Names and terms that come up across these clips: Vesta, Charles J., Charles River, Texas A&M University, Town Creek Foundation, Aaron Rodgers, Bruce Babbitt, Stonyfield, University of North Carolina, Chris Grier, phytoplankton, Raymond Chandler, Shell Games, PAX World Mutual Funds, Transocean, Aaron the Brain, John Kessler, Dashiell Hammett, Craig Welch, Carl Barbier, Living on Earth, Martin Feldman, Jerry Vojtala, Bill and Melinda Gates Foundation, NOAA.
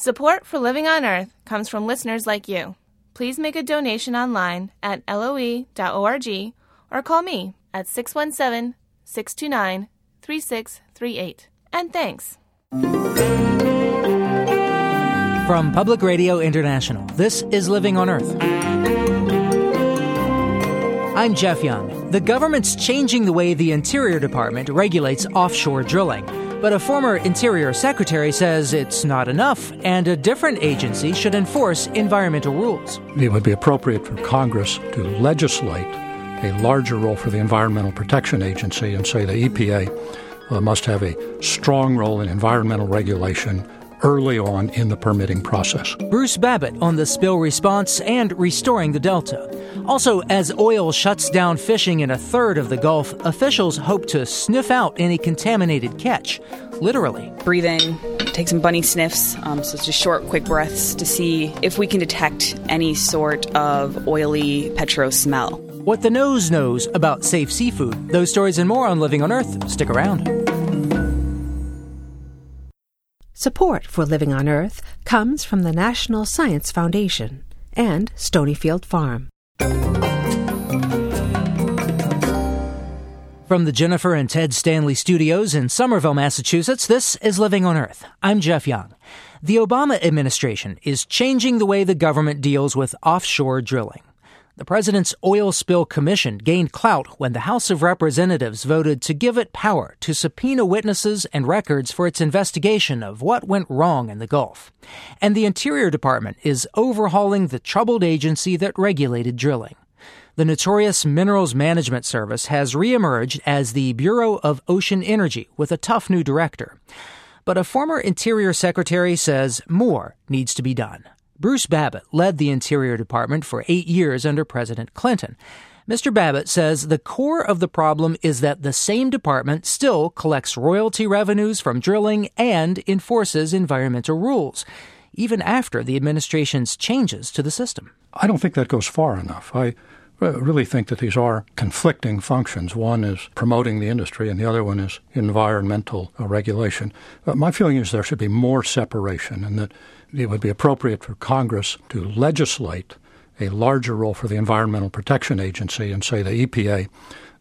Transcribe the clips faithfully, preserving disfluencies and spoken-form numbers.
Support for Living on Earth comes from listeners like you. Please make a donation online at L O E dot org or call me at six one seven, six two nine, three six three eight. And thanks. From Public Radio International, this is Living on Earth. I'm Jeff Young. The government's changing the way the Interior Department regulates offshore drilling. But a former Interior Secretary says it's not enough, and a different agency should enforce environmental rules. It would be appropriate for Congress to legislate a larger role for the Environmental Protection Agency and say the E P A uh, must have a strong role in environmental regulation early on in the permitting process. Bruce Babbitt on the spill response and restoring the Delta. Also, as oil shuts down fishing in a third of the Gulf, officials hope to sniff out any contaminated catch, literally. Breathe in, take some bunny sniffs, um, so just short, quick breaths to see if we can detect any sort of oily petro smell. What the nose knows about safe seafood. Those stories and more on Living on Earth. Stick around. Support for Living on Earth comes from the National Science Foundation and Stonyfield Farm. From the Jennifer and Ted Stanley studios in Somerville, Massachusetts, this is Living on Earth. I'm Jeff Young. The Obama administration is changing the way the government deals with offshore drilling. The president's oil spill commission gained clout when the House of Representatives voted to give it power to subpoena witnesses and records for its investigation of what went wrong in the Gulf. And the Interior Department is overhauling the troubled agency that regulated drilling. The notorious Minerals Management Service has reemerged as the Bureau of Ocean Energy with a tough new director. But a former Interior Secretary says more needs to be done. Bruce Babbitt led the Interior Department for eight years under President Clinton. Mister Babbitt says the core of the problem is that the same department still collects royalty revenues from drilling and enforces environmental rules, even after the administration's changes to the system. I don't think that goes far enough. I really think that these are conflicting functions. One is promoting the industry, and the other one is environmental regulation. But my feeling is there should be more separation, and that it would be appropriate for Congress to legislate a larger role for the Environmental Protection Agency and say the E P A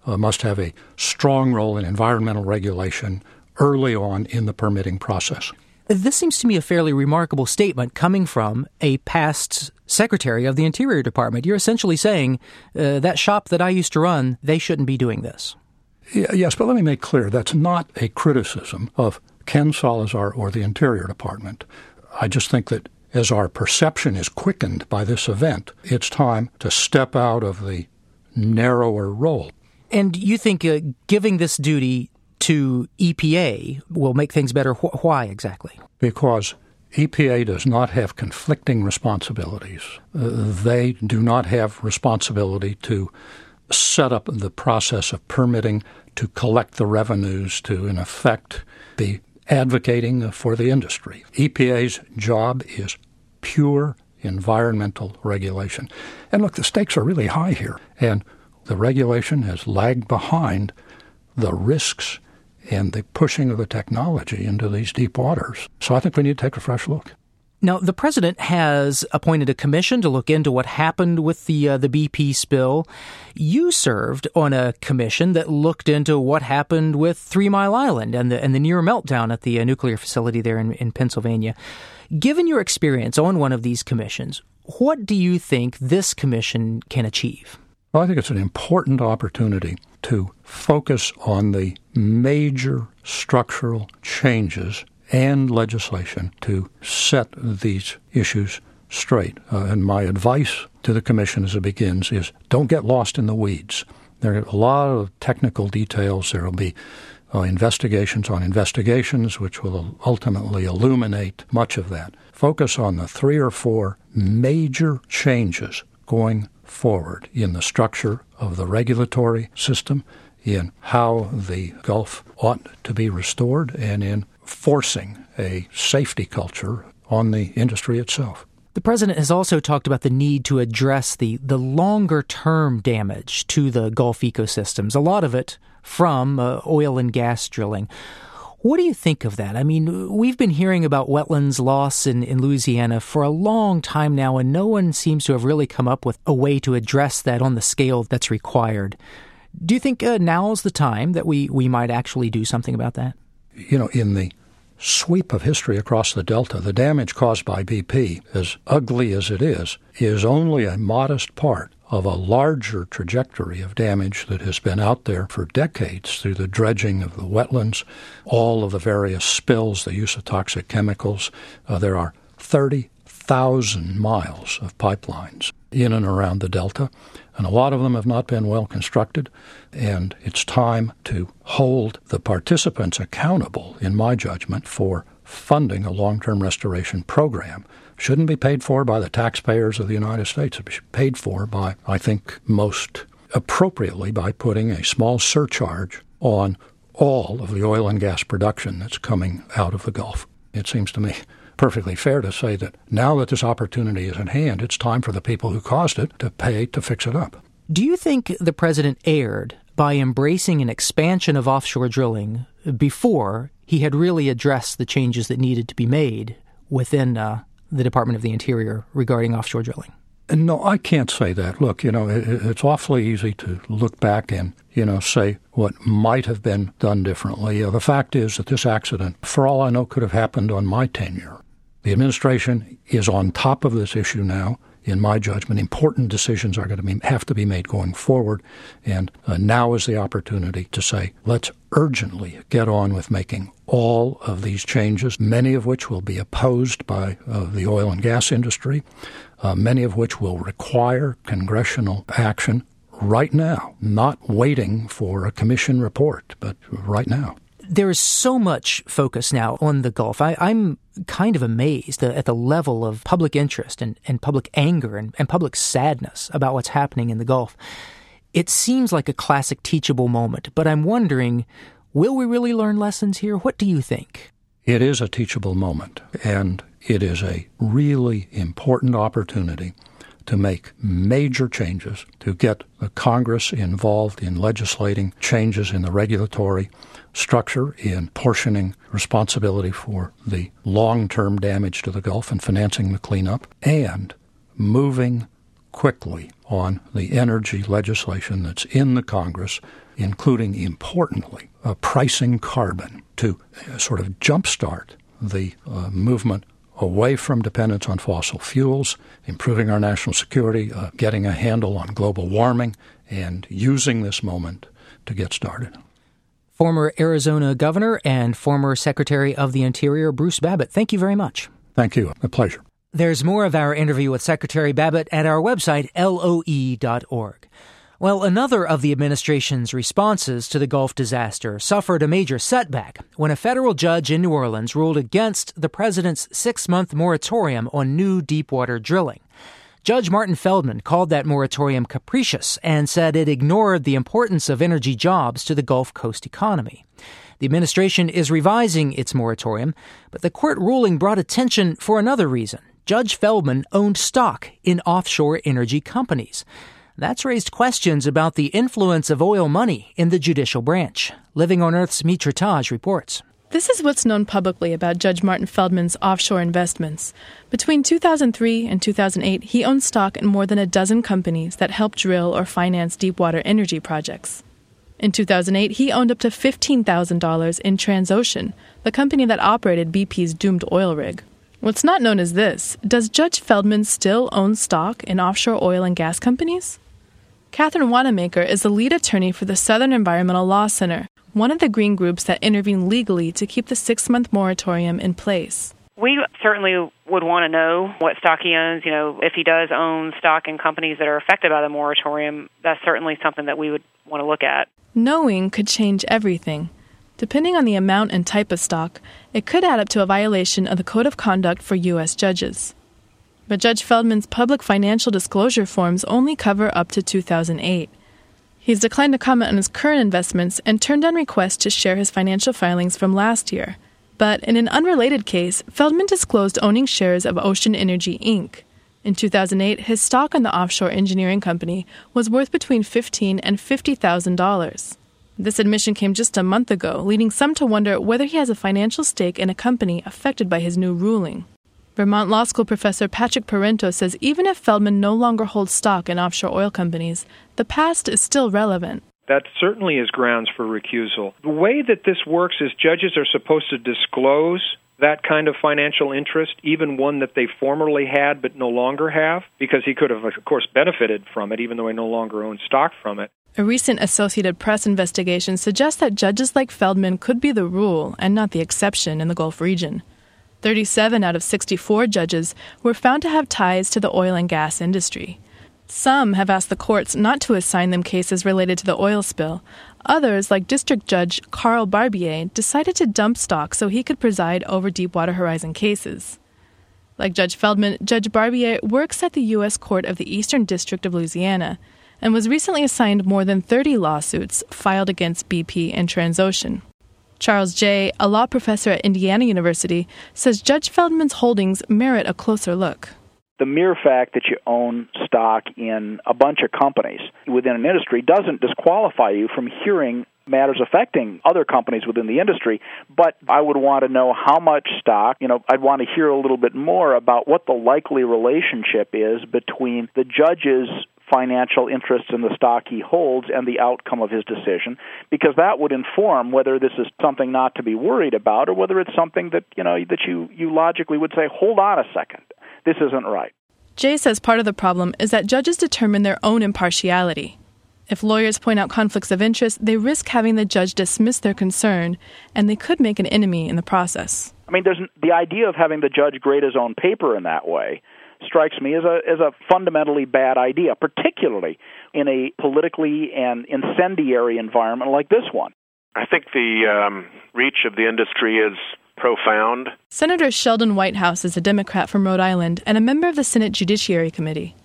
uh, must have a strong role in environmental regulation early on in the permitting process. This seems to me a fairly remarkable statement coming from a past Secretary of the Interior Department. You're essentially saying uh, that shop that I used to run, they shouldn't be doing this. Yes, but let me make clear, that's not a criticism of Ken Salazar or the Interior Department. I just think that as our perception is quickened by this event, it's time to step out of the narrower role. And you think uh, giving this duty to E P A will make things better? Wh- why exactly? Because E P A does not have conflicting responsibilities. Uh, they do not have responsibility to set up the process of permitting, to collect the revenues, to, in effect, be advocating for the industry. E P A's job is pure environmental regulation. And look, the stakes are really high here, and the regulation has lagged behind the risks and the pushing of the technology into these deep waters. So I think we need to take a fresh look. Now, the president has appointed a commission to look into what happened with the uh, the B P spill. You served on a commission that looked into what happened with Three Mile Island and the and the near meltdown at the uh, nuclear facility there in, in Pennsylvania. Given your experience on one of these commissions, what do you think this commission can achieve? Well, I think it's an important opportunity to focus on the major structural changes and legislation to set these issues straight. Uh, and my advice to the commission as it begins is don't get lost in the weeds. There are a lot of technical details. There will be uh, investigations on investigations, which will ultimately illuminate much of that. Focus on the three or four major changes going forward in the structure of the regulatory system, in how the Gulf ought to be restored, and in forcing a safety culture on the industry itself. The president has also talked about the need to address the, the longer-term damage to the Gulf ecosystems, a lot of it from uh, oil and gas drilling. What do you think of that? I mean, we've been hearing about wetlands loss in, in Louisiana for a long time now, and no one seems to have really come up with a way to address that on the scale that's required. Do you think uh, now's the time that we, we might actually do something about that? You know, in the sweep of history across the Delta, the damage caused by B P, as ugly as it is, is only a modest part of a larger trajectory of damage that has been out there for decades through the dredging of the wetlands, all of the various spills, the use of toxic chemicals. Uh, there are thirty thousand miles of pipelines in and around the Delta, and a lot of them have not been well constructed, and it's time to hold the participants accountable, in my judgment, for funding a long-term restoration program. Shouldn't be paid for by the taxpayers of the United States. It should be paid for by, I think, most appropriately by putting a small surcharge on all of the oil and gas production that's coming out of the Gulf. It seems to me perfectly fair to say that now that this opportunity is at hand, it's time for the people who caused it to pay to fix it up. Do you think the president erred by embracing an expansion of offshore drilling before he had really addressed the changes that needed to be made within uh, the Department of the Interior regarding offshore drilling? No, I can't say that. Look, you know, it, it's awfully easy to look back and, you know, say what might have been done differently. Uh, the fact is that this accident, for all I know, could have happened on my tenure. The administration is on top of this issue now. In my judgment, important decisions are going to be, have to be made going forward, and uh, now is the opportunity to say, let's urgently get on with making all of these changes, many of which will be opposed by uh, the oil and gas industry, uh, many of which will require congressional action right now, not waiting for a commission report, but right now. There is so much focus now on the Gulf. I, I'm kind of amazed at the level of public interest and, and public anger and, and public sadness about what's happening in the Gulf. It seems like a classic teachable moment, but I'm wondering, will we really learn lessons here? What do you think? It is a teachable moment, and it is a really important opportunity to make major changes, to get the Congress involved in legislating changes in the regulatory structure, in portioning responsibility for the long-term damage to the Gulf and financing the cleanup, and moving quickly on the energy legislation that's in the Congress, including, importantly, uh, pricing carbon to uh, sort of jumpstart the uh, movement away from dependence on fossil fuels, improving our national security, uh, getting a handle on global warming, and using this moment to get started. Former Arizona Governor and former Secretary of the Interior Bruce Babbitt, thank you very much. Thank you. A pleasure. There's more of our interview with Secretary Babbitt at our website, L O E dot org. Well, another of the administration's responses to the Gulf disaster suffered a major setback when a federal judge in New Orleans ruled against the president's six-month moratorium on new deepwater drilling. Judge Martin Feldman called that moratorium capricious and said it ignored the importance of energy jobs to the Gulf Coast economy. The administration is revising its moratorium, but the court ruling brought attention for another reason. Judge Feldman owned stock in offshore energy companies. That's raised questions about the influence of oil money in the judicial branch. Living on Earth's Mitra Taj reports. This is what's known publicly about Judge Martin Feldman's offshore investments. Between two thousand three and two thousand eight, he owned stock in more than a dozen companies that helped drill or finance deepwater energy projects. In two thousand eight, he owned up to fifteen thousand dollars in Transocean, the company that operated B P's doomed oil rig. What's not known is this. Does Judge Feldman still own stock in offshore oil and gas companies? Catherine Wanamaker is the lead attorney for the Southern Environmental Law Center, one of the green groups that intervened legally to keep the six-month moratorium in place. We certainly would want to know what stock he owns. You know, if he does own stock in companies that are affected by the moratorium, that's certainly something that we would want to look at. Knowing could change everything. Depending on the amount and type of stock, it could add up to a violation of the Code of Conduct for U S judges. But Judge Feldman's public financial disclosure forms only cover up to two thousand eight. He's declined to comment on his current investments and turned down requests to share his financial filings from last year. But in an unrelated case, Feldman disclosed owning shares of Ocean Energy, Incorporated. In two thousand eight, his stock in the offshore engineering company was worth between fifteen thousand dollars and fifty thousand dollars. This admission came just a month ago, leading some to wonder whether he has a financial stake in a company affected by his new ruling. Vermont Law School professor Patrick Parenteau says even if Feldman no longer holds stock in offshore oil companies, the past is still relevant. That certainly is grounds for recusal. The way that this works is judges are supposed to disclose that kind of financial interest, even one that they formerly had but no longer have, because he could have, of course, benefited from it, even though he no longer owns stock from it. A recent Associated Press investigation suggests that judges like Feldman could be the rule and not the exception in the Gulf region. thirty-seven out of sixty-four judges were found to have ties to the oil and gas industry. Some have asked the courts not to assign them cases related to the oil spill. Others, like District Judge Carl Barbier, decided to dump stock so he could preside over Deepwater Horizon cases. Like Judge Feldman, Judge Barbier works at the U S Court of the Eastern District of Louisiana and was recently assigned more than thirty lawsuits filed against B P and Transocean. Charles J., a law professor at Indiana University, says Judge Feldman's holdings merit a closer look. The mere fact that you own stock in a bunch of companies within an industry doesn't disqualify you from hearing matters affecting other companies within the industry, but I would want to know how much stock. You know, I'd want to hear a little bit more about what the likely relationship is between the judge's financial interests in the stock he holds and the outcome of his decision, because that would inform whether this is something not to be worried about or whether it's something that, you know, that you, you logically would say, hold on a second, this isn't right. Jay says part of the problem is that judges determine their own impartiality. If lawyers point out conflicts of interest, they risk having the judge dismiss their concern, and they could make an enemy in the process. I mean, there's the idea of having the judge grade his own paper in that way strikes me as a as a fundamentally bad idea, particularly in a politically and incendiary environment like this one. I think the um, reach of the industry is profound. Senator Sheldon Whitehouse is a Democrat from Rhode Island and a member of the Senate Judiciary Committee.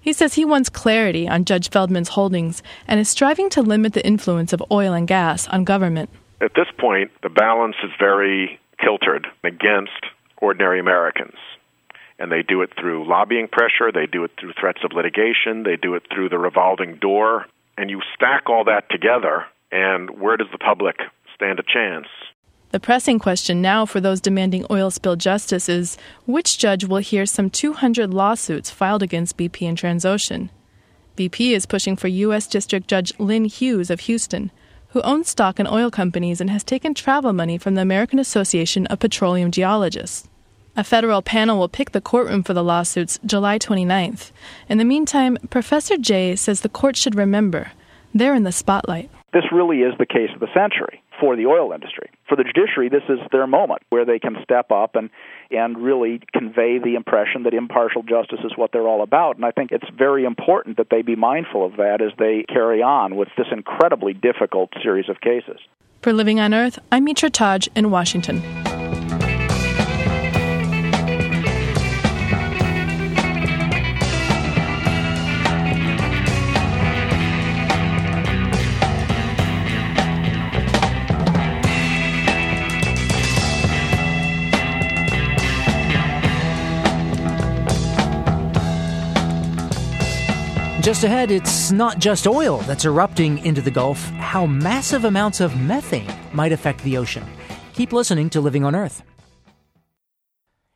He says he wants clarity on Judge Feldman's holdings and is striving to limit the influence of oil and gas on government. At this point, the balance is very tilted against ordinary Americans. And they do it through lobbying pressure, they do it through threats of litigation, they do it through the revolving door, and you stack all that together, and where does the public stand a chance? The pressing question now for those demanding oil spill justice is, which judge will hear some two hundred lawsuits filed against B P and Transocean? B P is pushing for U S District Judge Lynn Hughes of Houston, who owns stock in oil companies and has taken travel money from the American Association of Petroleum Geologists. A federal panel will pick the courtroom for the lawsuits July twenty-ninth. In the meantime, Professor Jay says the court should remember, they're in the spotlight. This really is the case of the century for the oil industry. For the judiciary, this is their moment where they can step up and, and really convey the impression that impartial justice is what they're all about. And I think it's very important that they be mindful of that as they carry on with this incredibly difficult series of cases. For Living on Earth, I'm Mitra Taj in Washington. Just ahead, it's not just oil that's erupting into the Gulf, how massive amounts of methane might affect the ocean. Keep listening to Living on Earth.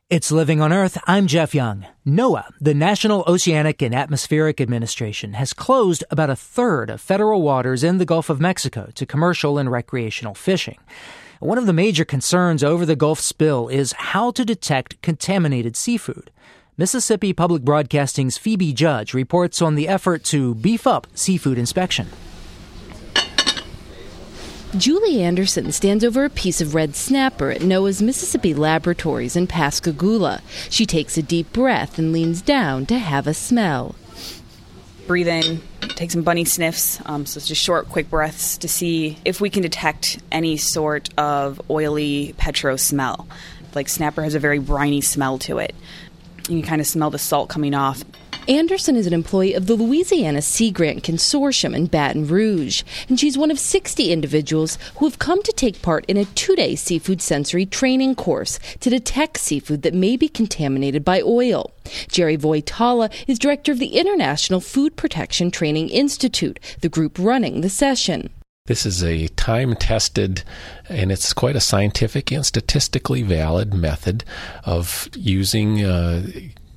It's Living on Earth. I'm Jeff Young. NOAA, the National Oceanic and Atmospheric Administration, has closed about a third of federal waters in the Gulf of Mexico to commercial and recreational fishing. One of the major concerns over the Gulf spill is how to detect contaminated seafood. Mississippi Public Broadcasting's Phoebe Judge reports on the effort to beef up seafood inspection. Julie Anderson stands over a piece of red snapper at NOAA's Mississippi Laboratories in Pascagoula. She takes a deep breath and leans down to have a smell. Breathe in, take some bunny sniffs, um, so it's just short, quick breaths to see if we can detect any sort of oily petro smell. Like snapper has a very briny smell to it. You can kind of smell the salt coming off. Anderson is an employee of the Louisiana Sea Grant Consortium in Baton Rouge, and she's one of sixty individuals who have come to take part in a two-day seafood sensory training course to detect seafood that may be contaminated by oil. Jerry Vojtala is director of the International Food Protection Training Institute, the group running the session. This is a time-tested, and it's quite a scientific and statistically valid method of using uh,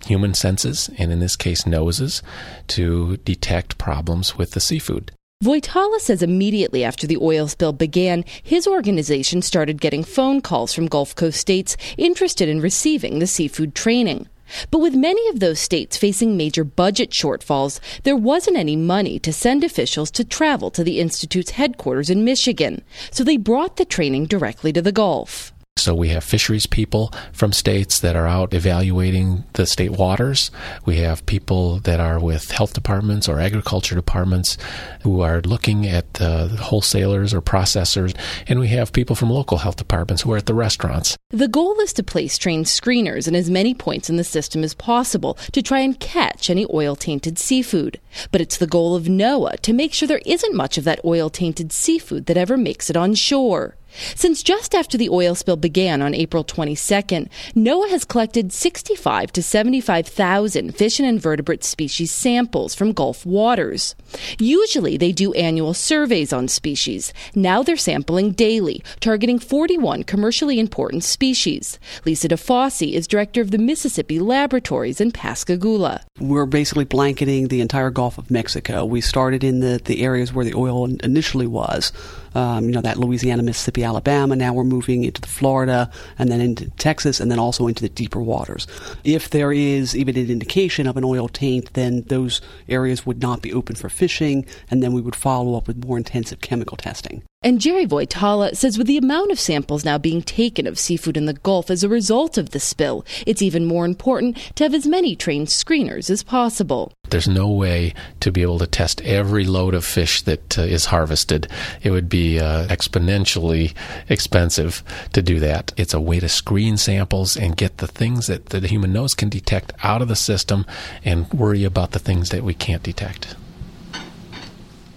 human senses, and in this case noses, to detect problems with the seafood. Vojtala says immediately after the oil spill began, his organization started getting phone calls from Gulf Coast states interested in receiving the seafood training. But with many of those states facing major budget shortfalls, there wasn't any money to send officials to travel to the Institute's headquarters in Michigan, so they brought the training directly to the Gulf. So we have fisheries people from states that are out evaluating the state waters. We have people that are with health departments or agriculture departments who are looking at the wholesalers or processors. And we have people from local health departments who are at the restaurants. The goal is to place trained screeners in as many points in the system as possible to try and catch any oil-tainted seafood. But it's the goal of NOAA to make sure there isn't much of that oil-tainted seafood that ever makes it on shore. Since just after the oil spill began on April twenty-second, NOAA has collected sixty-five to seventy-five thousand fish and invertebrate species samples from Gulf waters. Usually they do annual surveys on species. Now they're sampling daily, targeting forty-one commercially important species. Lisa DeFosse is director of the Mississippi Laboratories in Pascagoula. We're basically blanketing the entire Gulf of Mexico. We started in the, the areas where the oil initially was. Um, you know, that Louisiana, Mississippi, Alabama. Now we're moving into the Florida and then into Texas and then also into the deeper waters. If there is even an indication of an oil taint, then those areas would not be open for fishing, and then we would follow up with more intensive chemical testing. And Jerry Vojtala says with the amount of samples now being taken of seafood in the Gulf as a result of the spill, it's even more important to have as many trained screeners as possible. There's no way to be able to test every load of fish that uh, is harvested. It would be uh, exponentially expensive to do that. It's a way to screen samples and get the things that the human nose can detect out of the system and worry about the things that we can't detect.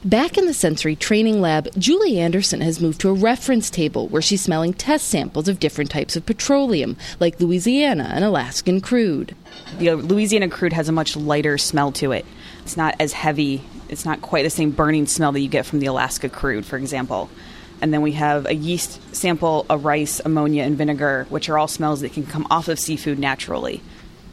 Back in the sensory training lab, Julie Anderson has moved to a reference table where she's smelling test samples of different types of petroleum, like Louisiana and Alaskan crude. The Louisiana crude has a much lighter smell to it. It's not as heavy. It's not quite the same burning smell that you get from the Alaska crude, for example. And then we have a yeast sample, a rice, ammonia, and vinegar, which are all smells that can come off of seafood naturally.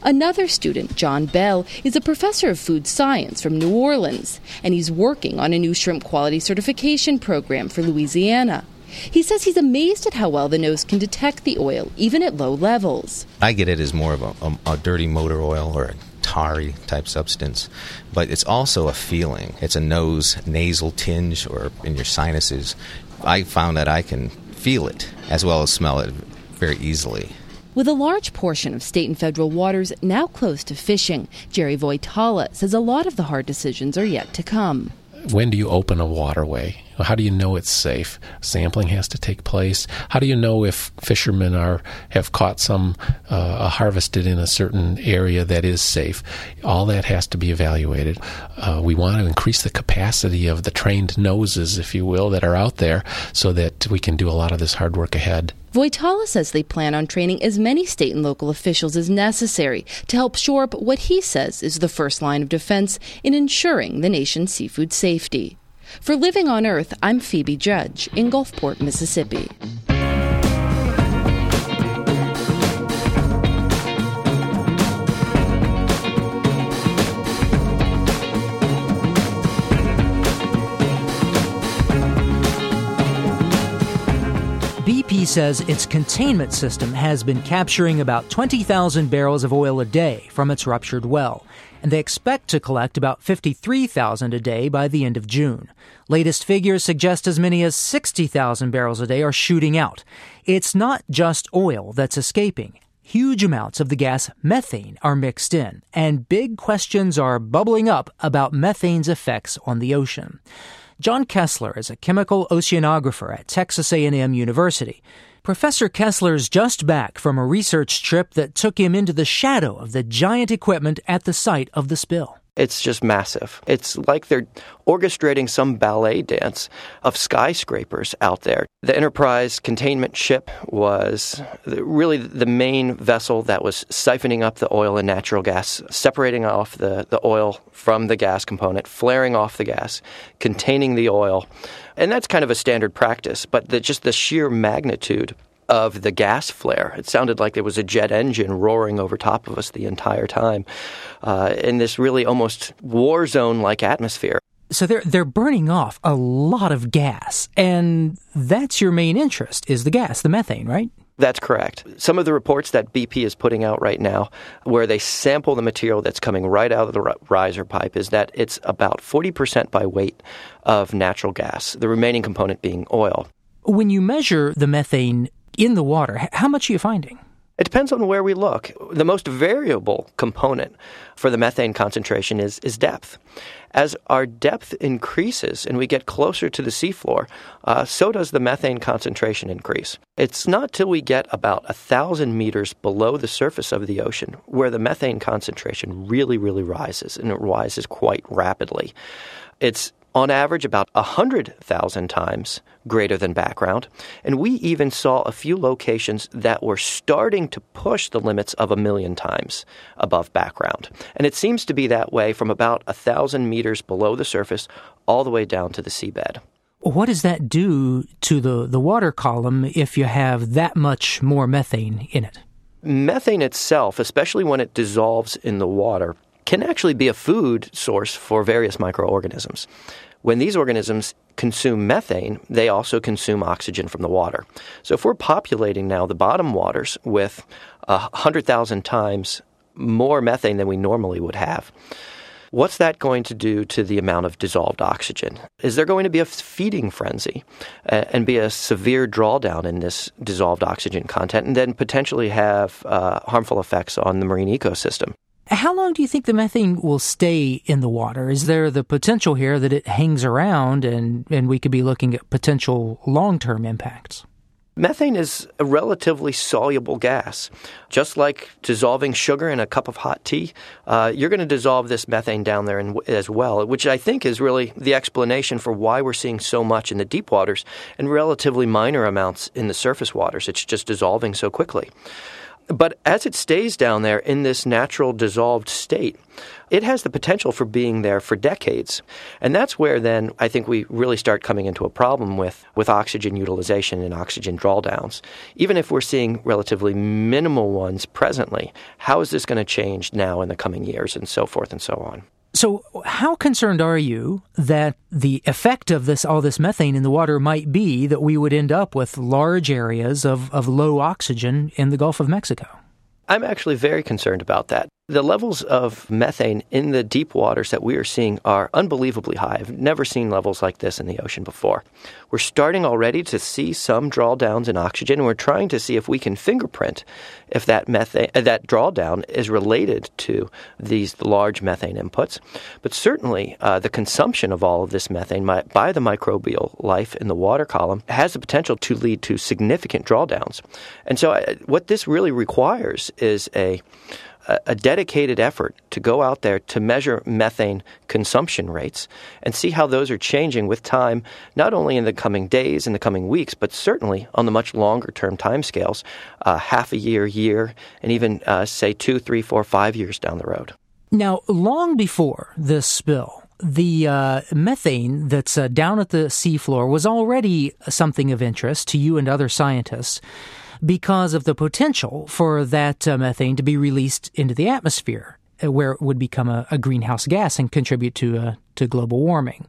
Another student, John Bell, is a professor of food science from New Orleans, and he's working on a new shrimp quality certification program for Louisiana. He says he's amazed at how well the nose can detect the oil, even at low levels. I get it as more of a, a, a dirty motor oil or a tarry type substance, but it's also a feeling. It's a nose, nasal tinge, or in your sinuses. I found that I can feel it as well as smell it very easily. With a large portion of state and federal waters now closed to fishing, Jerry Vojtala says a lot of the hard decisions are yet to come. When do you open a waterway? How do you know it's safe? Sampling has to take place. How do you know if fishermen are have caught some uh, harvested in a certain area that is safe? All that has to be evaluated. Uh, we want to increase the capacity of the trained noses, if you will, that are out there so that we can do a lot of this hard work ahead. Vojtala says they plan on training as many state and local officials as necessary to help shore up what he says is the first line of defense in ensuring the nation's seafood safety. For Living on Earth, I'm Phoebe Judge in Gulfport, Mississippi. B P says its containment system has been capturing about twenty thousand barrels of oil a day from its ruptured well, and they expect to collect about fifty-three thousand a day by the end of June. Latest figures suggest as many as sixty thousand barrels a day are shooting out. It's not just oil that's escaping. Huge amounts of the gas methane are mixed in, and big questions are bubbling up about methane's effects on the ocean. John Kessler is a chemical oceanographer at Texas A and M University. Professor Kessler's just back from a research trip that took him into the shadow of the giant equipment at the site of the spill. It's just massive. It's like they're orchestrating some ballet dance of skyscrapers out there. The Enterprise containment ship was really the main vessel that was siphoning up the oil and natural gas, separating off the, the oil from the gas component, flaring off the gas, containing the oil. And that's kind of a standard practice, but the, just the sheer magnitude of the gas flare. It sounded like there was a jet engine roaring over top of us the entire time uh, in this really almost war zone-like atmosphere. So they're they're burning off a lot of gas, and that's your main interest, is the gas, the methane, right? That's correct. Some of the reports that B P is putting out right now, where they sample the material that's coming right out of the riser pipe, is that it's about forty percent by weight of natural gas, the remaining component being oil. When you measure the methane in the water, how much are you finding? It depends on where we look. The most variable component for the methane concentration is, is depth. As our depth increases and we get closer to the seafloor, uh, so does the methane concentration increase. It's not till we get about one thousand meters below the surface of the ocean where the methane concentration really, really rises, and it rises quite rapidly. It's on average, about one hundred thousand times greater than background. And we even saw a few locations that were starting to push the limits of a million times above background. And it seems to be that way from about one thousand meters below the surface all the way down to the seabed. What does that do to the, the water column if you have that much more methane in it? Methane itself, especially when it dissolves in the water, can actually be a food source for various microorganisms. When these organisms consume methane, they also consume oxygen from the water. So if we're populating now the bottom waters with one hundred thousand times more methane than we normally would have, what's that going to do to the amount of dissolved oxygen? Is there going to be a feeding frenzy and be a severe drawdown in this dissolved oxygen content and then potentially have uh, harmful effects on the marine ecosystem? How long do you think the methane will stay in the water? Is there the potential here that it hangs around and, and we could be looking at potential long-term impacts? Methane is a relatively soluble gas. Just like dissolving sugar in a cup of hot tea, uh, you're going to dissolve this methane down there in, as well, which I think is really the explanation for why we're seeing so much in the deep waters and relatively minor amounts in the surface waters. It's just dissolving so quickly. But as it stays down there in this natural dissolved state, it has the potential for being there for decades. And that's where then I think we really start coming into a problem with, with oxygen utilization and oxygen drawdowns. Even if we're seeing relatively minimal ones presently, how is this going to change now in the coming years and so forth and so on? So how concerned are you that the effect of this all this methane in the water might be that we would end up with large areas of, of low oxygen in the Gulf of Mexico? I'm actually very concerned about that. The levels of methane in the deep waters that we are seeing are unbelievably high. I've never seen levels like this in the ocean before. We're starting already to see some drawdowns in oxygen, and we're trying to see if we can fingerprint if that methane, that drawdown is related to these large methane inputs. But certainly, uh, the consumption of all of this methane by the microbial life in the water column has the potential to lead to significant drawdowns. And so I, what this really requires is a a dedicated effort to go out there to measure methane consumption rates and see how those are changing with time, not only in the coming days, in the coming weeks, but certainly on the much longer-term timescales, uh, half a year, year, and even, uh, say, two, three, four, five years down the road. Now, long before this spill, the uh, methane that's uh, down at the seafloor was already something of interest to you and other scientists, because of the potential for that uh, methane to be released into the atmosphere, where it would become a, a greenhouse gas and contribute to uh, to global warming.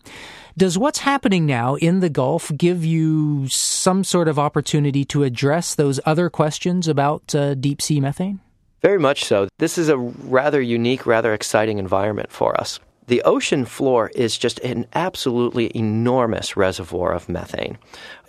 Does what's happening now in the Gulf give you some sort of opportunity to address those other questions about uh, deep-sea methane? Very much so. This is a rather unique, rather exciting environment for us. The ocean floor is just an absolutely enormous reservoir of methane,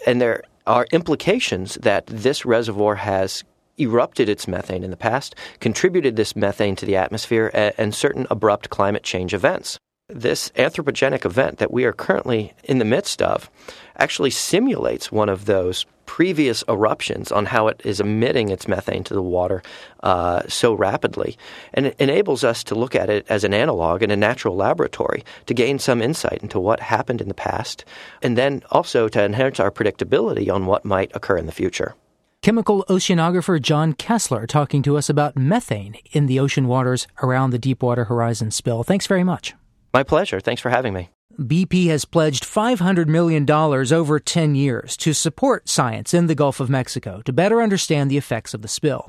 and there are implications that this reservoir has erupted its methane in the past, contributed this methane to the atmosphere, and certain abrupt climate change events. This anthropogenic event that we are currently in the midst of actually simulates one of those previous eruptions on how it is emitting its methane to the water uh, so rapidly. And it enables us to look at it as an analog in a natural laboratory to gain some insight into what happened in the past, and then also to enhance our predictability on what might occur in the future. Chemical oceanographer John Kessler talking to us about methane in the ocean waters around the Deepwater Horizon spill. Thanks very much. My pleasure. Thanks for having me. B P has pledged five hundred million dollars over ten years to support science in the Gulf of Mexico to better understand the effects of the spill.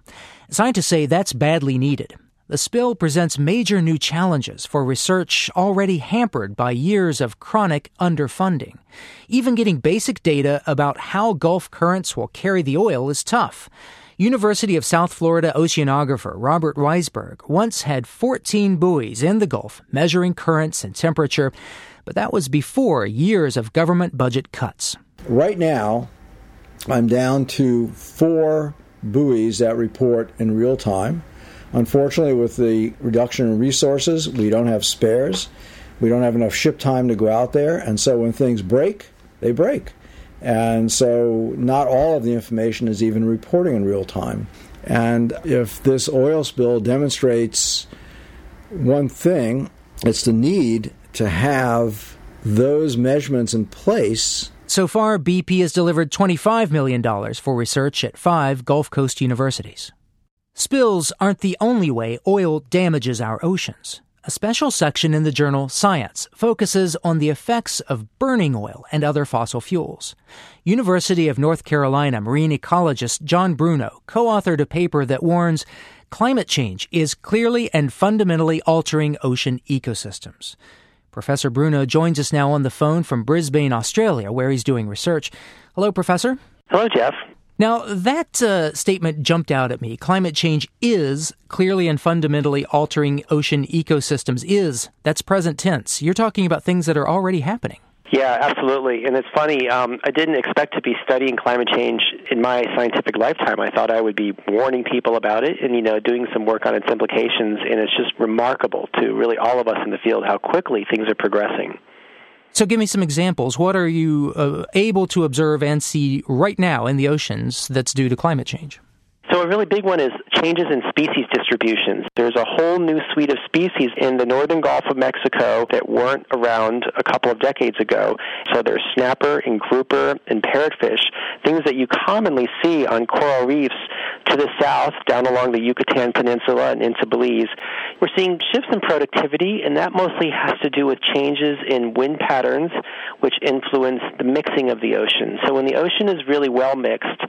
Scientists say that's badly needed. The spill presents major new challenges for research already hampered by years of chronic underfunding. Even getting basic data about how Gulf currents will carry the oil is tough. University of South Florida oceanographer Robert Weisberg once had fourteen buoys in the Gulf measuring currents and temperature, but that was before years of government budget cuts. Right now, I'm down to four buoys that report in real time. Unfortunately, with the reduction in resources, we don't have spares. We don't have enough ship time to go out there, and so when things break, they break. And so not all of the information is even reporting in real time. And if this oil spill demonstrates one thing, it's the need to have those measurements in place. So far, B P has delivered twenty-five million dollars for research at five Gulf Coast universities. Spills aren't the only way oil damages our oceans. A special section in the journal Science focuses on the effects of burning oil and other fossil fuels. University of North Carolina marine ecologist John Bruno co-authored a paper that warns climate change is clearly and fundamentally altering ocean ecosystems. Professor Bruno joins us now on the phone from Brisbane, Australia, where he's doing research. Hello, Professor. Hello, Jeff. Now, that uh, statement jumped out at me. Climate change is clearly and fundamentally altering ocean ecosystems. Is, that's present tense. You're talking about things that are already happening. Yeah, absolutely. And it's funny, um, I didn't expect to be studying climate change in my scientific lifetime. I thought I would be warning people about it and, you know, doing some work on its implications. And it's just remarkable to really all of us in the field how quickly things are progressing. So give me some examples. What are you uh, able to observe and see right now in the oceans that's due to climate change? So a really big one is changes in species distributions. There's a whole new suite of species in the northern Gulf of Mexico that weren't around a couple of decades ago. So there's snapper and grouper and parrotfish, things that you commonly see on coral reefs to the south, down along the Yucatan Peninsula and into Belize. We're seeing shifts in productivity, and that mostly has to do with changes in wind patterns, which influence the mixing of the ocean. So when the ocean is really well mixed,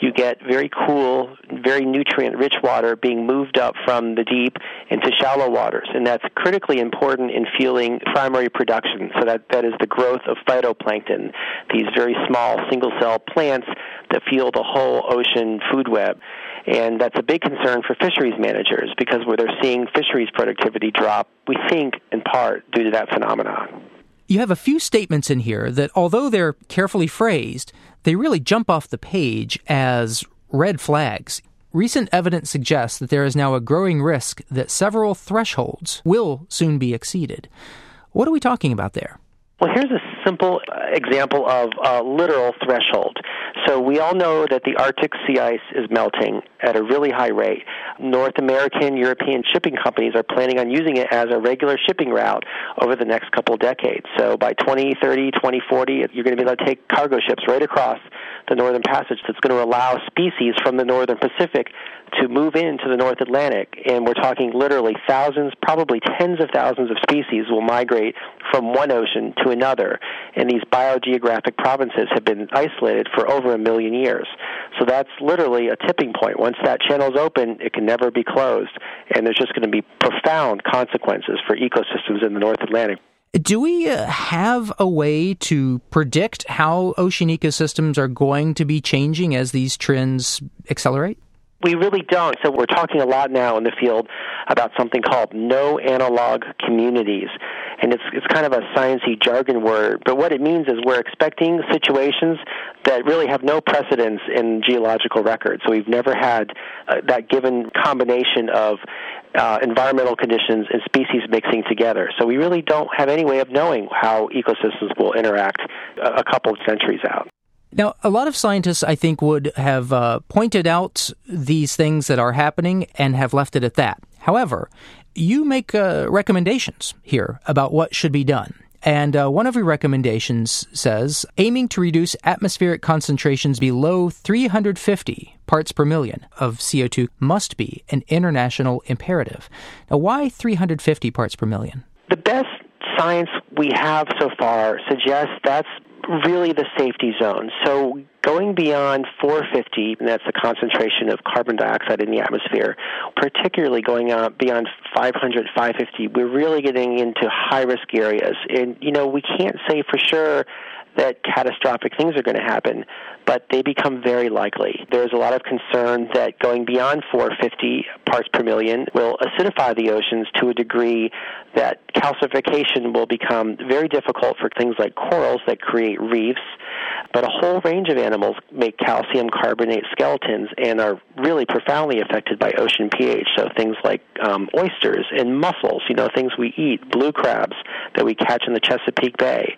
you get very cool, very nutrient-rich water being moved up from the deep into shallow waters, and that's critically important in fueling primary production. So that, that is the growth of phytoplankton, these very small single-cell plants that fuel the whole ocean food web. And that's a big concern for fisheries managers because where they're seeing fisheries productivity drop, we think in part due to that phenomenon. You have a few statements in here that, although they're carefully phrased, they really jump off the page as red flags. Recent evidence suggests that there is now a growing risk that several thresholds will soon be exceeded. What are we talking about there? Well, here's a simple example of a literal threshold. So we all know that the Arctic sea ice is melting at a really high rate. North American, European shipping companies are planning on using it as a regular shipping route over the next couple decades. So by twenty thirty, twenty forty, you're going to be able to take cargo ships right across the Northern Passage that's going to allow species from the Northern Pacific to move into the North Atlantic. And we're talking literally thousands, probably tens of thousands of species will migrate from one ocean to another. And these biogeographic provinces have been isolated for over a million years. So that's literally a tipping point. Once that channel's open, it can never be closed. And there's just going to be profound consequences for ecosystems in the North Atlantic. Do we have a way to predict how ocean ecosystems are going to be changing as these trends accelerate? We really don't. So we're talking a lot now in the field about something called no analog communities. And it's it's kind of a sciencey jargon word, but what it means is we're expecting situations that really have no precedence in geological records. So we've never had uh, that given combination of uh, environmental conditions and species mixing together. So we really don't have any way of knowing how ecosystems will interact a, a couple of centuries out. Now, a lot of scientists, I think, would have uh, pointed out these things that are happening and have left it at that. However, you make uh, recommendations here about what should be done. And uh, one of your recommendations says, aiming to reduce atmospheric concentrations below three hundred fifty parts per million of C O two must be an international imperative. Now, why three hundred fifty parts per million? The best science we have so far suggests that's really the safety zone. So going beyond four hundred fifty, and that's the concentration of carbon dioxide in the atmosphere, particularly going out beyond five hundred, five hundred fifty, we're really getting into high-risk areas. And, you know, we can't say for sure that catastrophic things are going to happen, but they become very likely. There's a lot of concern that going beyond four hundred fifty parts per million will acidify the oceans to a degree that calcification will become very difficult for things like corals that create reefs. But a whole range of animals make calcium carbonate skeletons and are really profoundly affected by ocean pH. So things like um, oysters and mussels, you know, things we eat, blue crabs that we catch in the Chesapeake Bay.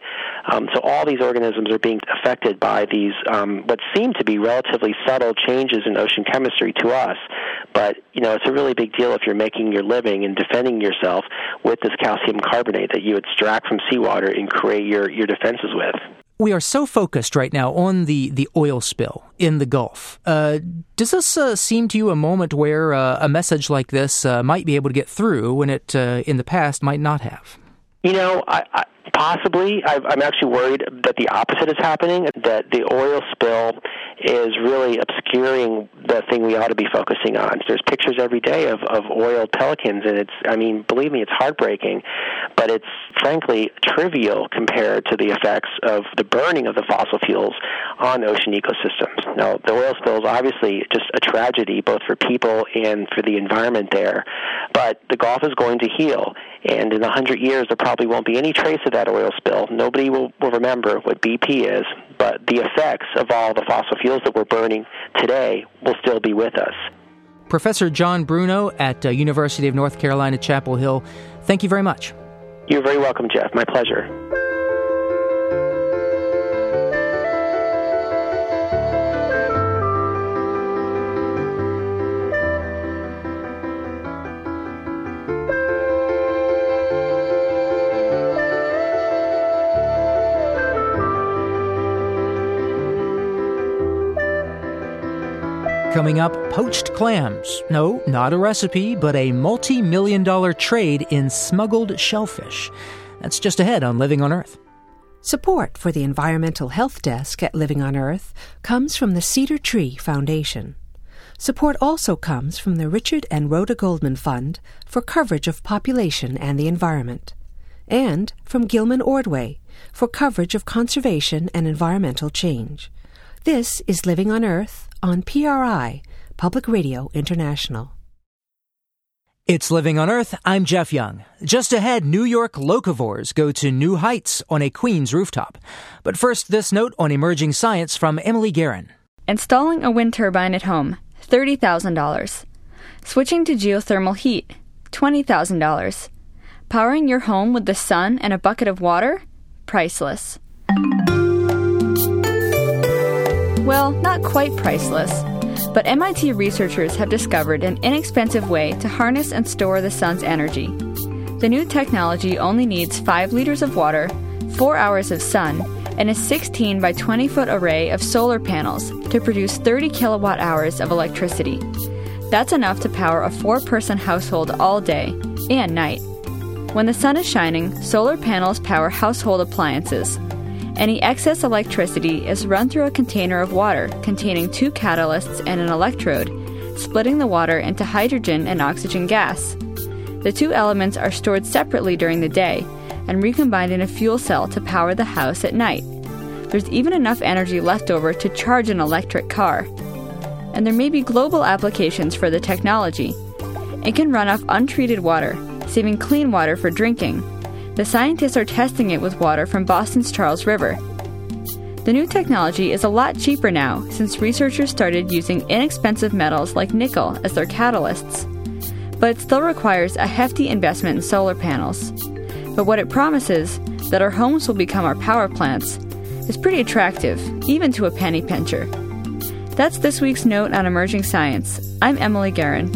Um, so all these organisms are being affected by these um, what seem to be relatively subtle changes in ocean chemistry to us. But, you know, it's a really big deal if you're making your living and defending yourself with this calcium carbonate that you extract from seawater and create your, your defenses with. We are so focused right now on the, the oil spill in the Gulf. Uh, does this uh, seem to you a moment where uh, a message like this uh, might be able to get through when it uh, in the past might not have? You know, I... I Possibly. I've, I'm actually worried that the opposite is happening, that the oil spill is really obscuring the thing we ought to be focusing on. There's pictures every day of, of oiled pelicans, and it's, I mean, believe me, it's heartbreaking, but it's frankly trivial compared to the effects of the burning of the fossil fuels on ocean ecosystems. Now, the oil spill is obviously just a tragedy, both for people and for the environment there, but the Gulf is going to heal, and in one hundred years, there probably won't be any trace of that oil spill. Nobody will, will remember what B P is, but the effects of all the fossil fuels that we're burning today will still be with us. Professor John Bruno at uh, University of North Carolina, Chapel Hill, thank you very much. You're very welcome, Jeff. My pleasure. Coming up, poached clams. No, not a recipe, but a multi-million dollar trade in smuggled shellfish. That's just ahead on Living on Earth. Support for the Environmental Health Desk at Living on Earth comes from the Cedar Tree Foundation. Support also comes from the Richard and Rhoda Goldman Fund for coverage of population and the environment, and from Gilman Ordway for coverage of conservation and environmental change. This is Living on Earth on P R I, Public Radio International. It's Living on Earth. I'm Jeff Young. Just ahead, New York locavores go to new heights on a Queens rooftop. But first, this note on emerging science from Emily Guerin. Installing a wind turbine at home, thirty thousand dollars. Switching to geothermal heat, twenty thousand dollars. Powering your home with the sun and a bucket of water? Priceless. Well, not quite priceless, but M I T researchers have discovered an inexpensive way to harness and store the sun's energy. The new technology only needs five liters of water, four hours of sun, and a sixteen by twenty foot array of solar panels to produce thirty kilowatt hours of electricity. That's enough to power a four-person household all day and night. When the sun is shining, solar panels power household appliances. Any excess electricity is run through a container of water containing two catalysts and an electrode, splitting the water into hydrogen and oxygen gas. The two elements are stored separately during the day and recombined in a fuel cell to power the house at night. There's even enough energy left over to charge an electric car. and there may be global applications for the technology. It can run off untreated water, saving clean water for drinking. The scientists are testing it with water from Boston's Charles River. The new technology is a lot cheaper now, since researchers started using inexpensive metals like nickel as their catalysts. But it still requires a hefty investment in solar panels. But what it promises, that our homes will become our power plants, is pretty attractive, even to a penny pincher. That's this week's Note on Emerging Science. I'm Emily Guerin.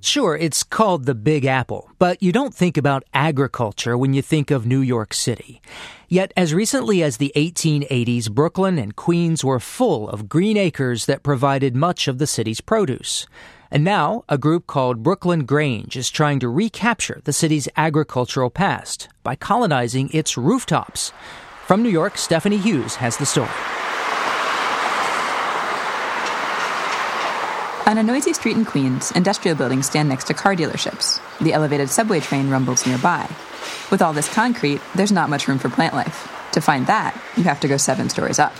Sure, it's called the Big Apple, but you don't think about agriculture when you think of New York City. Yet, as recently as the eighteen eighties, Brooklyn and Queens were full of green acres that provided much of the city's produce. And now, a group called Brooklyn Grange is trying to recapture the city's agricultural past by colonizing its rooftops. From New York, Stephanie Hughes has the story. On a noisy street in Queens, industrial buildings stand next to car dealerships. The elevated subway train rumbles nearby. With all this concrete, there's not much room for plant life. To find that, you have to go seven stories up.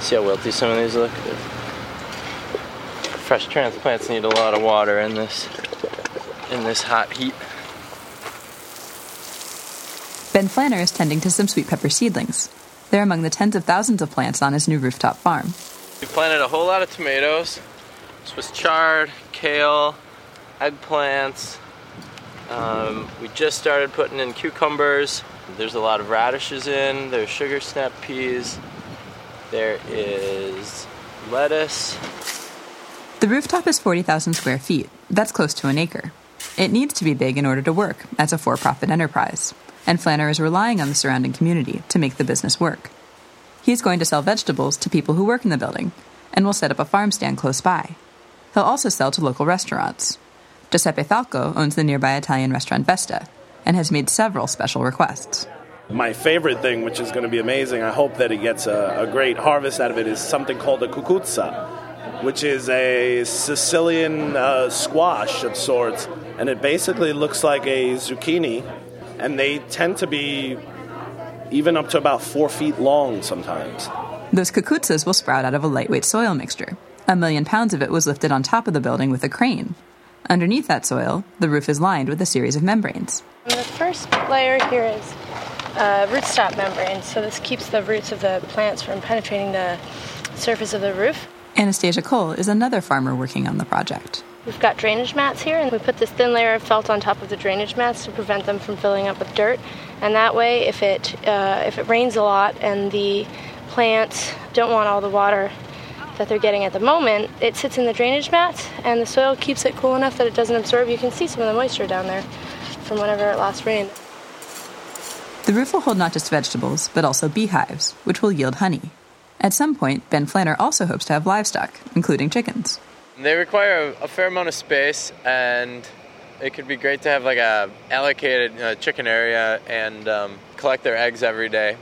See how wilty some of these look? Fresh transplants need a lot of water in this, in this hot heat. Ben Flanner is tending to some sweet pepper seedlings. They're among the tens of thousands of plants on his new rooftop farm. We planted a whole lot of tomatoes, Swiss chard, kale, eggplants. Um, we just started putting in cucumbers. There's a lot of radishes in. There's sugar snap peas. There is lettuce. The rooftop is forty thousand square feet. That's close to an acre. It needs to be big in order to work as a for-profit enterprise. And Flanner is relying on the surrounding community to make the business work. He's going to sell vegetables to people who work in the building, and will set up a farm stand close by. He'll also sell to local restaurants. Giuseppe Falco owns the nearby Italian restaurant Vesta, and has made several special requests. My favorite thing, which is going to be amazing, I hope that he gets a, a great harvest out of it, is something called a cucuzza, which is a Sicilian uh, squash of sorts, and it basically looks like a zucchini, and they tend to be even up to about four feet long sometimes. Those cucuzzas will sprout out of a lightweight soil mixture. A million pounds of it was lifted on top of the building with a crane. Underneath that soil, the roof is lined with a series of membranes. And the first layer here is uh, rootstock membranes, so this keeps the roots of the plants from penetrating the surface of the roof. Anastasia Cole is another farmer working on the project. We've got drainage mats here, and we put this thin layer of felt on top of the drainage mats to prevent them from filling up with dirt. And that way, if it uh, if it rains a lot and the plants don't want all the water that they're getting at the moment, it sits in the drainage mats, and the soil keeps it cool enough that it doesn't absorb. You can see some of the moisture down there from whenever it last rained. The roof will hold not just vegetables, but also beehives, which will yield honey. At some point, Ben Flanner also hopes to have livestock, including chickens. They require a, a fair amount of space, and it could be great to have like a allocated uh, chicken area and um, collect their eggs every day.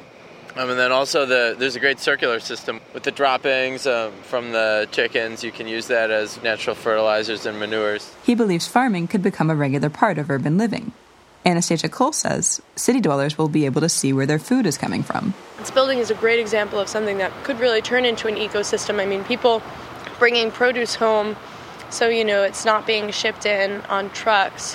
Um, and then also the, there's a great circular system with the droppings uh, from the chickens. You can use that as natural fertilizers and manures. He believes farming could become a regular part of urban living. Anastasia Cole says city dwellers will be able to see where their food is coming from. This building is a great example of something that could really turn into an ecosystem. I mean, people bringing produce home, so you know it's not being shipped in on trucks.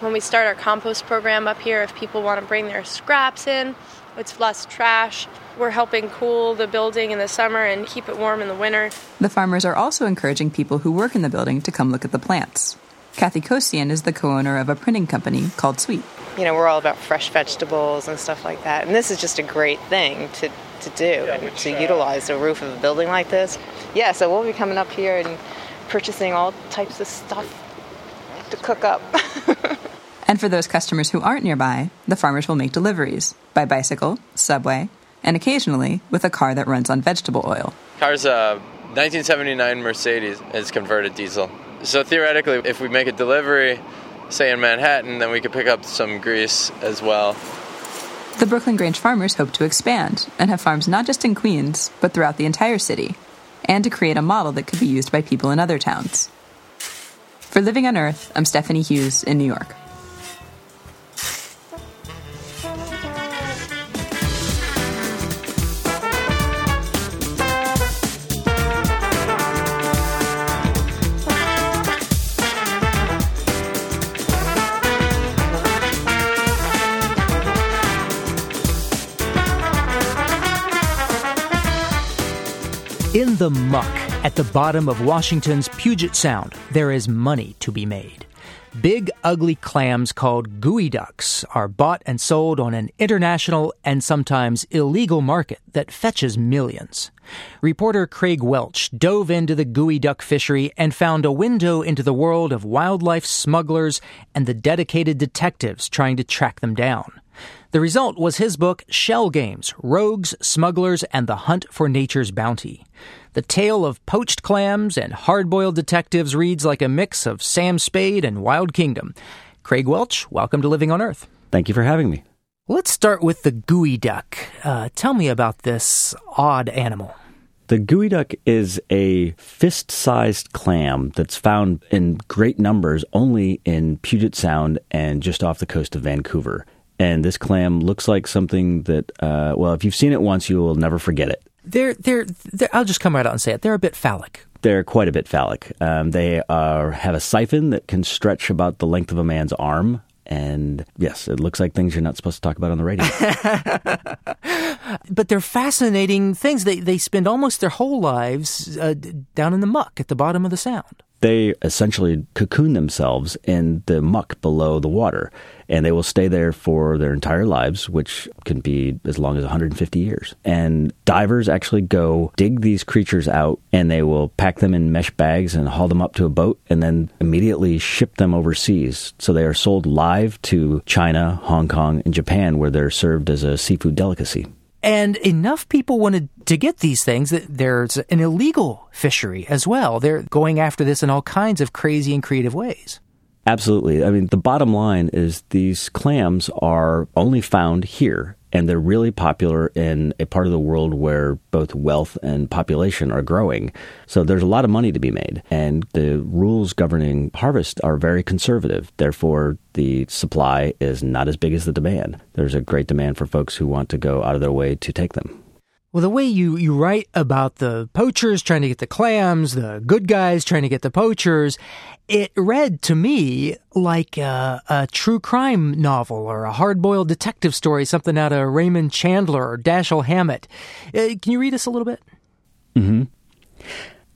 When we start our compost program up here, if people want to bring their scraps in, it's less trash. We're helping cool the building in the summer and keep it warm in the winter. The farmers are also encouraging people who work in the building to come look at the plants. Kathy Kosian is the co-owner of a printing company called Sweet. You know, we're all about fresh vegetables and stuff like that, and this is just a great thing to to do yeah, and to uh, utilize the roof of a building like this. Yeah, so we'll be coming up here and purchasing all types of stuff to cook up. And for those customers who aren't nearby, the farmers will make deliveries by bicycle, subway, and occasionally with a car that runs on vegetable oil. Car's a nineteen seventy-nine Mercedes. It's converted diesel. So theoretically, if we make a delivery, say in Manhattan, then we could pick up some grease as well. The Brooklyn Grange farmers hope to expand and have farms not just in Queens, but throughout the entire city, and to create a model that could be used by people in other towns. For Living on Earth, I'm Stephanie Hughes in New York. In the muck at the bottom of Washington's Puget Sound, there is money to be made. Big, ugly clams called gooey ducks are bought and sold on an international and sometimes illegal market that fetches millions. Reporter Craig Welch dove into the gooey duck fishery and found a window into the world of wildlife smugglers and the dedicated detectives trying to track them down. The result was his book, Shell Games, Rogues, Smugglers, and the Hunt for Nature's Bounty. The tale of poached clams and hard-boiled detectives reads like a mix of Sam Spade and Wild Kingdom. Craig Welch, welcome to Living on Earth. Thank you for having me. Let's start with the gooey duck. Uh, tell me about this odd animal. The gooey duck is a fist-sized clam that's found in great numbers only in Puget Sound and just off the coast of Vancouver. And this clam looks like something that, uh, well, if you've seen it once, you will never forget it. They're, they're, they're, I'll just come right out and say it. They're a bit phallic. They're quite a bit phallic. Um, they are, have a siphon that can stretch about the length of a man's arm. And yes, it looks like things you're not supposed to talk about on the radio. But they're fascinating things. They, they spend almost their whole lives uh, down in the muck at the bottom of the sound. They essentially cocoon themselves in the muck below the water, and they will stay there for their entire lives, which can be as long as one hundred fifty years. And divers actually go dig these creatures out, and they will pack them in mesh bags and haul them up to a boat and then immediately ship them overseas. So they are sold live to China, Hong Kong, and Japan, where they're served as a seafood delicacy. And enough people wanted to get these things that there's an illegal fishery as well. They're going after this in all kinds of crazy and creative ways. Absolutely. I mean, the bottom line is these clams are only found here, and they're really popular in a part of the world where both wealth and population are growing. So there's a lot of money to be made, and the rules governing harvest are very conservative. Therefore, the supply is not as big as the demand. There's a great demand for folks who want to go out of their way to take them. Well, the way you, you write about the poachers trying to get the clams, the good guys trying to get the poachers, it read to me like a, a true crime novel or a hard-boiled detective story, something out of Raymond Chandler or Dashiell Hammett. Uh, can you read us a little bit? Mm-hmm.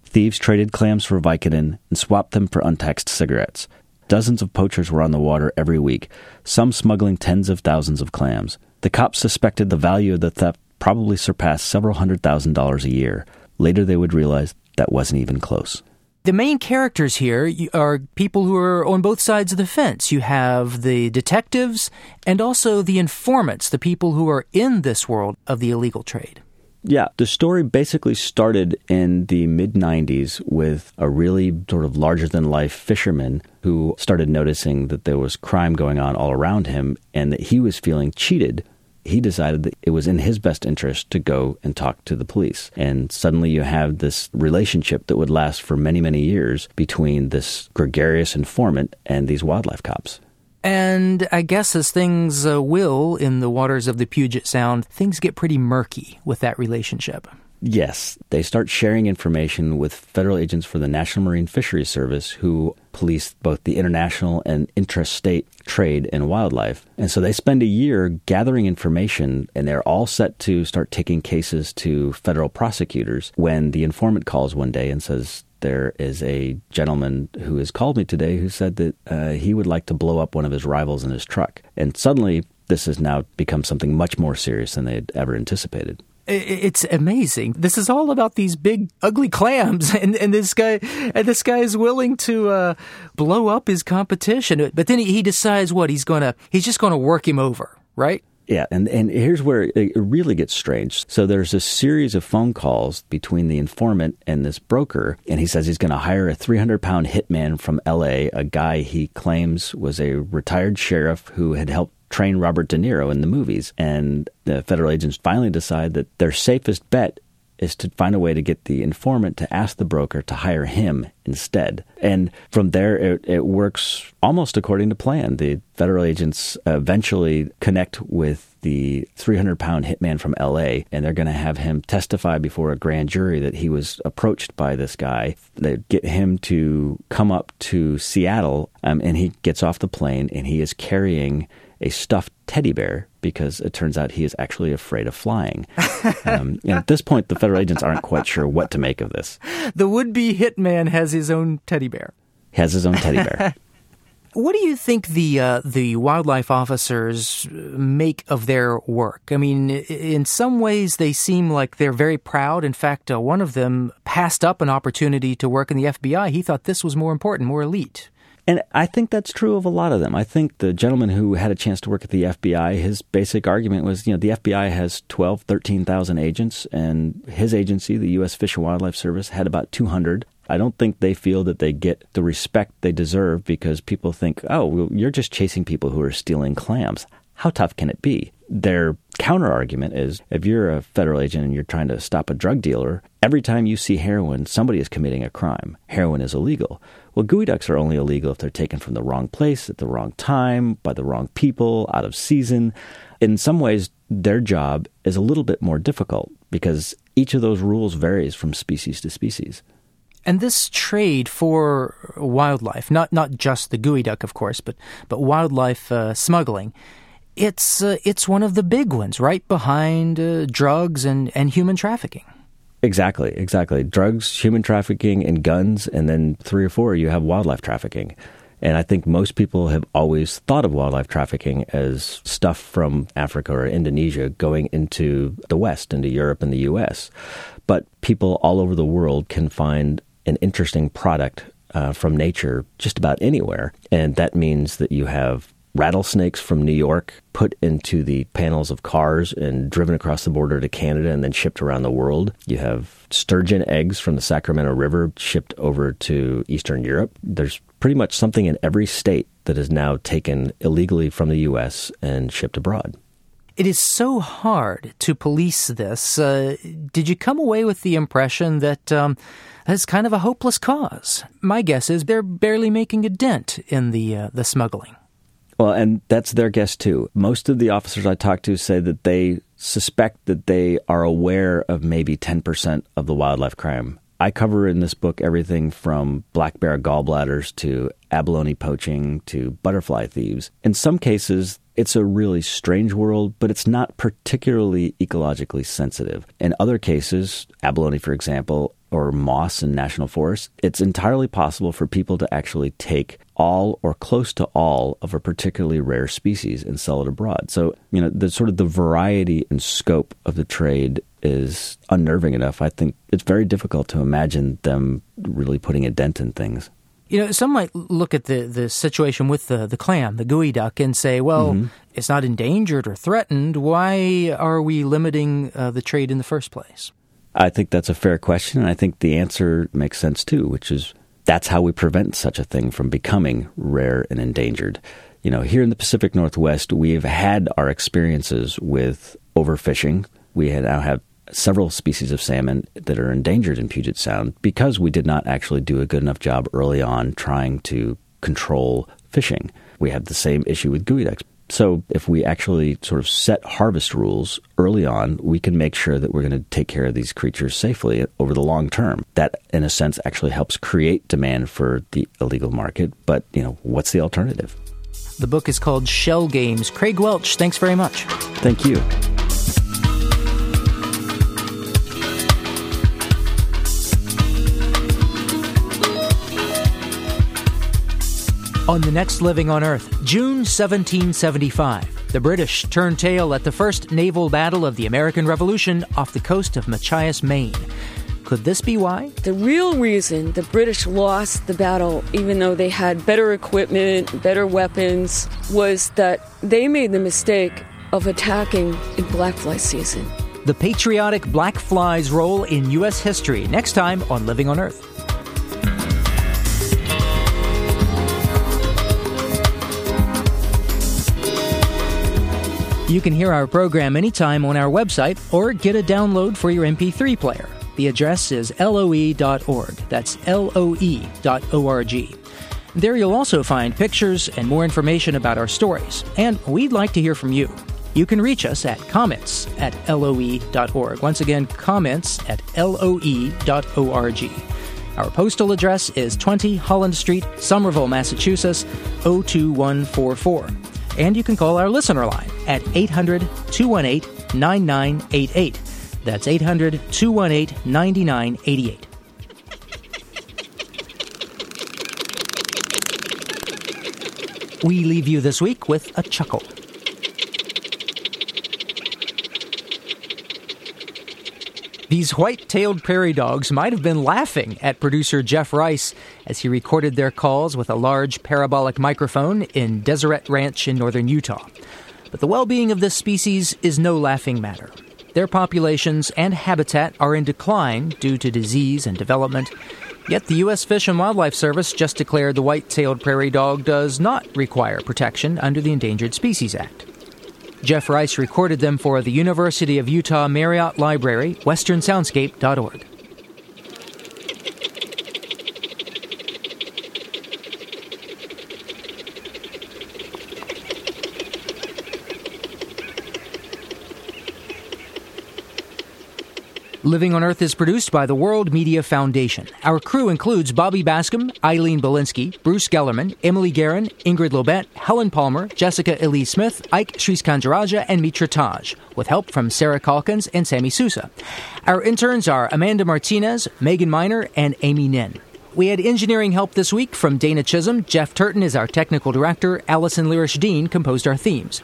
Thieves traded clams for Vicodin and swapped them for untaxed cigarettes. Dozens of poachers were on the water every week, some smuggling tens of thousands of clams. The cops suspected the value of the theft probably surpassed several hundred thousand dollars a year. Later, they would realize that wasn't even close. The main characters here are people who are on both sides of the fence. You have the detectives and also the informants, the people who are in this world of the illegal trade. Yeah, the story basically started in the mid nineties with a really sort of larger-than-life fisherman who started noticing that there was crime going on all around him and that he was feeling cheated. He decided that it was in his best interest to go and talk to the police. And suddenly you have this relationship that would last for many, many years between this gregarious informant and these wildlife cops. And I guess as things uh, will in the waters of the Puget Sound, things get pretty murky with that relationship. Yes. They start sharing information with federal agents for the National Marine Fisheries Service who police both the international and intrastate trade in wildlife. And so they spend a year gathering information, and they're all set to start taking cases to federal prosecutors when the informant calls one day and says, there is a gentleman who has called me today who said that uh, he would like to blow up one of his rivals in his truck. And suddenly this has now become something much more serious than they had ever anticipated. It's amazing. This is all about these big, ugly clams, and, and this guy, and this guy is willing to uh, blow up his competition. But then he, he decides what he's gonna. He's just gonna work him over, right? Yeah, and, and here's where it really gets strange. So there's a series of phone calls between the informant and this broker, and he says he's going to hire a three hundred pound hitman from L A, a guy he claims was a retired sheriff who had helped train Robert De Niro in the movies. And the federal agents finally decide that their safest bet is to find a way to get the informant to ask the broker to hire him instead. And from there, it, it works almost according to plan. The federal agents eventually connect with the three hundred pound hitman from L A, and they're going to have him testify before a grand jury that he was approached by this guy. They get him to come up to Seattle, um, and he gets off the plane, and he is carrying a stuffed teddy bear because it turns out he is actually afraid of flying. Um, and at this point, the federal agents aren't quite sure what to make of this. The would-be hitman has his own teddy bear. He has his own teddy bear. What do you think the uh, the wildlife officers make of their work? I mean, in some ways, they seem like they're very proud. In fact, uh, one of them passed up an opportunity to work in the F B I. He thought this was more important, more elite. And I think that's true of a lot of them. I think the gentleman who had a chance to work at the F B I, his basic argument was, you know, the F B I has twelve, thirteen thousand agents, and his agency, the U S Fish and Wildlife Service, had about two hundred. I don't think they feel that they get the respect they deserve because people think, oh, well, you're just chasing people who are stealing clams. How tough can it be? Their counterargument is if you're a federal agent and you're trying to stop a drug dealer, every time you see heroin, somebody is committing a crime. Heroin is illegal. Well, gooey ducks are only illegal if they're taken from the wrong place at the wrong time, by the wrong people, out of season. In some ways, their job is a little bit more difficult because each of those rules varies from species to species. And this trade for wildlife, not not just the gooey duck, of course, but but wildlife uh, smuggling, it's uh, it's one of the big ones, right behind uh, drugs and, and human trafficking. Exactly, exactly. Drugs, human trafficking, and guns, and then three or four, you have wildlife trafficking. And I think most people have always thought of wildlife trafficking as stuff from Africa or Indonesia going into the West, into Europe and the U S. But people all over the world can find an interesting product uh, from nature just about anywhere. And that means that you have rattlesnakes from New York put into the panels of cars and driven across the border to Canada and then shipped around the world. You have sturgeon eggs from the Sacramento River shipped over to Eastern Europe. There's pretty much something in every state that is now taken illegally from the U S and shipped abroad. It is so hard to police this. Uh, did you come away with the impression that um, that's kind of a hopeless cause? My guess is they're barely making a dent in the uh, the smuggling. Well, and that's their guess, too. Most of the officers I talked to say that they suspect that they are aware of maybe ten percent of the wildlife crime. I cover in this book everything from black bear gallbladders to abalone poaching to butterfly thieves. In some cases, it's a really strange world, but it's not particularly ecologically sensitive. In other cases, abalone, for example, or moss in national forests, it's entirely possible for people to actually take all or close to all of a particularly rare species and sell it abroad. So, you know, the sort of the variety and scope of the trade is unnerving enough. I think it's very difficult to imagine them really putting a dent in things. You know, some might look at the, the situation with the, the clam, the gooey duck, and say, well, mm-hmm. It's not endangered or threatened. Why are we limiting uh, the trade in the first place? I think that's a fair question, and I think the answer makes sense, too, which is that's how we prevent such a thing from becoming rare and endangered. You know, here in the Pacific Northwest, we've had our experiences with overfishing. We now have several species of salmon that are endangered in Puget Sound because we did not actually do a good enough job early on trying to control fishing. We have the same issue with gooey ducks. So if we actually sort of set harvest rules early on, we can make sure that we're going to take care of these creatures safely over the long term. That, in a sense, actually helps create demand for the illegal market. But, you know, what's the alternative? The book is called Shell Games. Craig Welch, thanks very much. Thank you. On the next Living on Earth, June seventeen seventy-five, the British turned tail at the first naval battle of the American Revolution off the coast of Machias, Maine. Could this be why? The real reason the British lost the battle, even though they had better equipment, better weapons, was that they made the mistake of attacking in blackfly season. The patriotic black fly's role in U S history, next time on Living on Earth. You can hear our program anytime on our website or get a download for your M P three player. The address is L O E dot org. That's L O E dot org. There you'll also find pictures and more information about our stories, and we'd like to hear from you. You can reach us at comments at L O E dot org. Once again, comments at L O E dot org. Our postal address is twenty Holland Street, Somerville, Massachusetts, zero two one four four. and you can call our listener line at eight hundred, two one eight, nine nine eight eight. That's eight hundred, two one eight, nine nine eight eight. We leave you this week with a chuckle. These white-tailed prairie dogs might have been laughing at producer Jeff Rice as he recorded their calls with a large parabolic microphone in Deseret Ranch in northern Utah. But the well-being of this species is no laughing matter. Their populations and habitat are in decline due to disease and development. Yet the U S Fish and Wildlife Service just declared the white-tailed prairie dog does not require protection under the Endangered Species Act. Jeff Rice recorded them for the University of Utah Marriott Library, western soundscape dot org. Living on Earth is produced by the World Media Foundation. Our crew includes Bobby Bascom, Eileen Belinsky, Bruce Gellerman, Emily Guerin, Ingrid Lobet, Helen Palmer, Jessica Elise Smith, Ike Sriskandaraja, and Mitra Taj, with help from Sarah Calkins and Sammy Sousa. Our interns are Amanda Martinez, Megan Miner, and Amy Nin. We had engineering help this week from Dana Chisholm. Jeff Turton is our technical director. Allison Lirish-Dean composed our themes.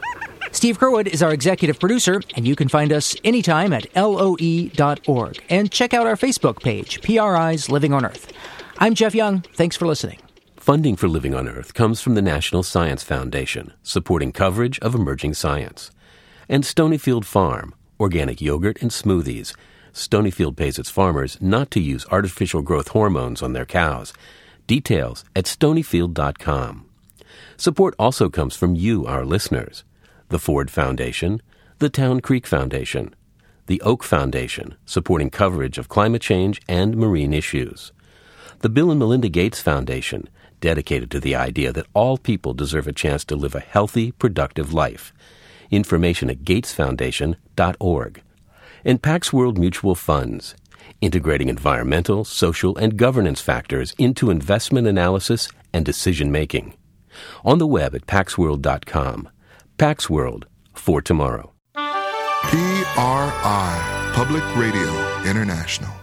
Steve Kerwood is our executive producer, and you can find us anytime at L O E dot org. And check out our Facebook page, P R I's Living on Earth. I'm Jeff Young. Thanks for listening. Funding for Living on Earth comes from the National Science Foundation, supporting coverage of emerging science. And Stonyfield Farm, organic yogurt and smoothies. Stonyfield pays its farmers not to use artificial growth hormones on their cows. Details at stonyfield dot com. Support also comes from you, our listeners. The Ford Foundation, the Town Creek Foundation, the Oak Foundation, supporting coverage of climate change and marine issues, the Bill and Melinda Gates Foundation, dedicated to the idea that all people deserve a chance to live a healthy, productive life. Information at gates foundation dot org. And Pax World Mutual Funds, integrating environmental, social, and governance factors into investment analysis and decision-making. On the web at pax world dot com. Pax World for tomorrow. P R I, Public Radio International.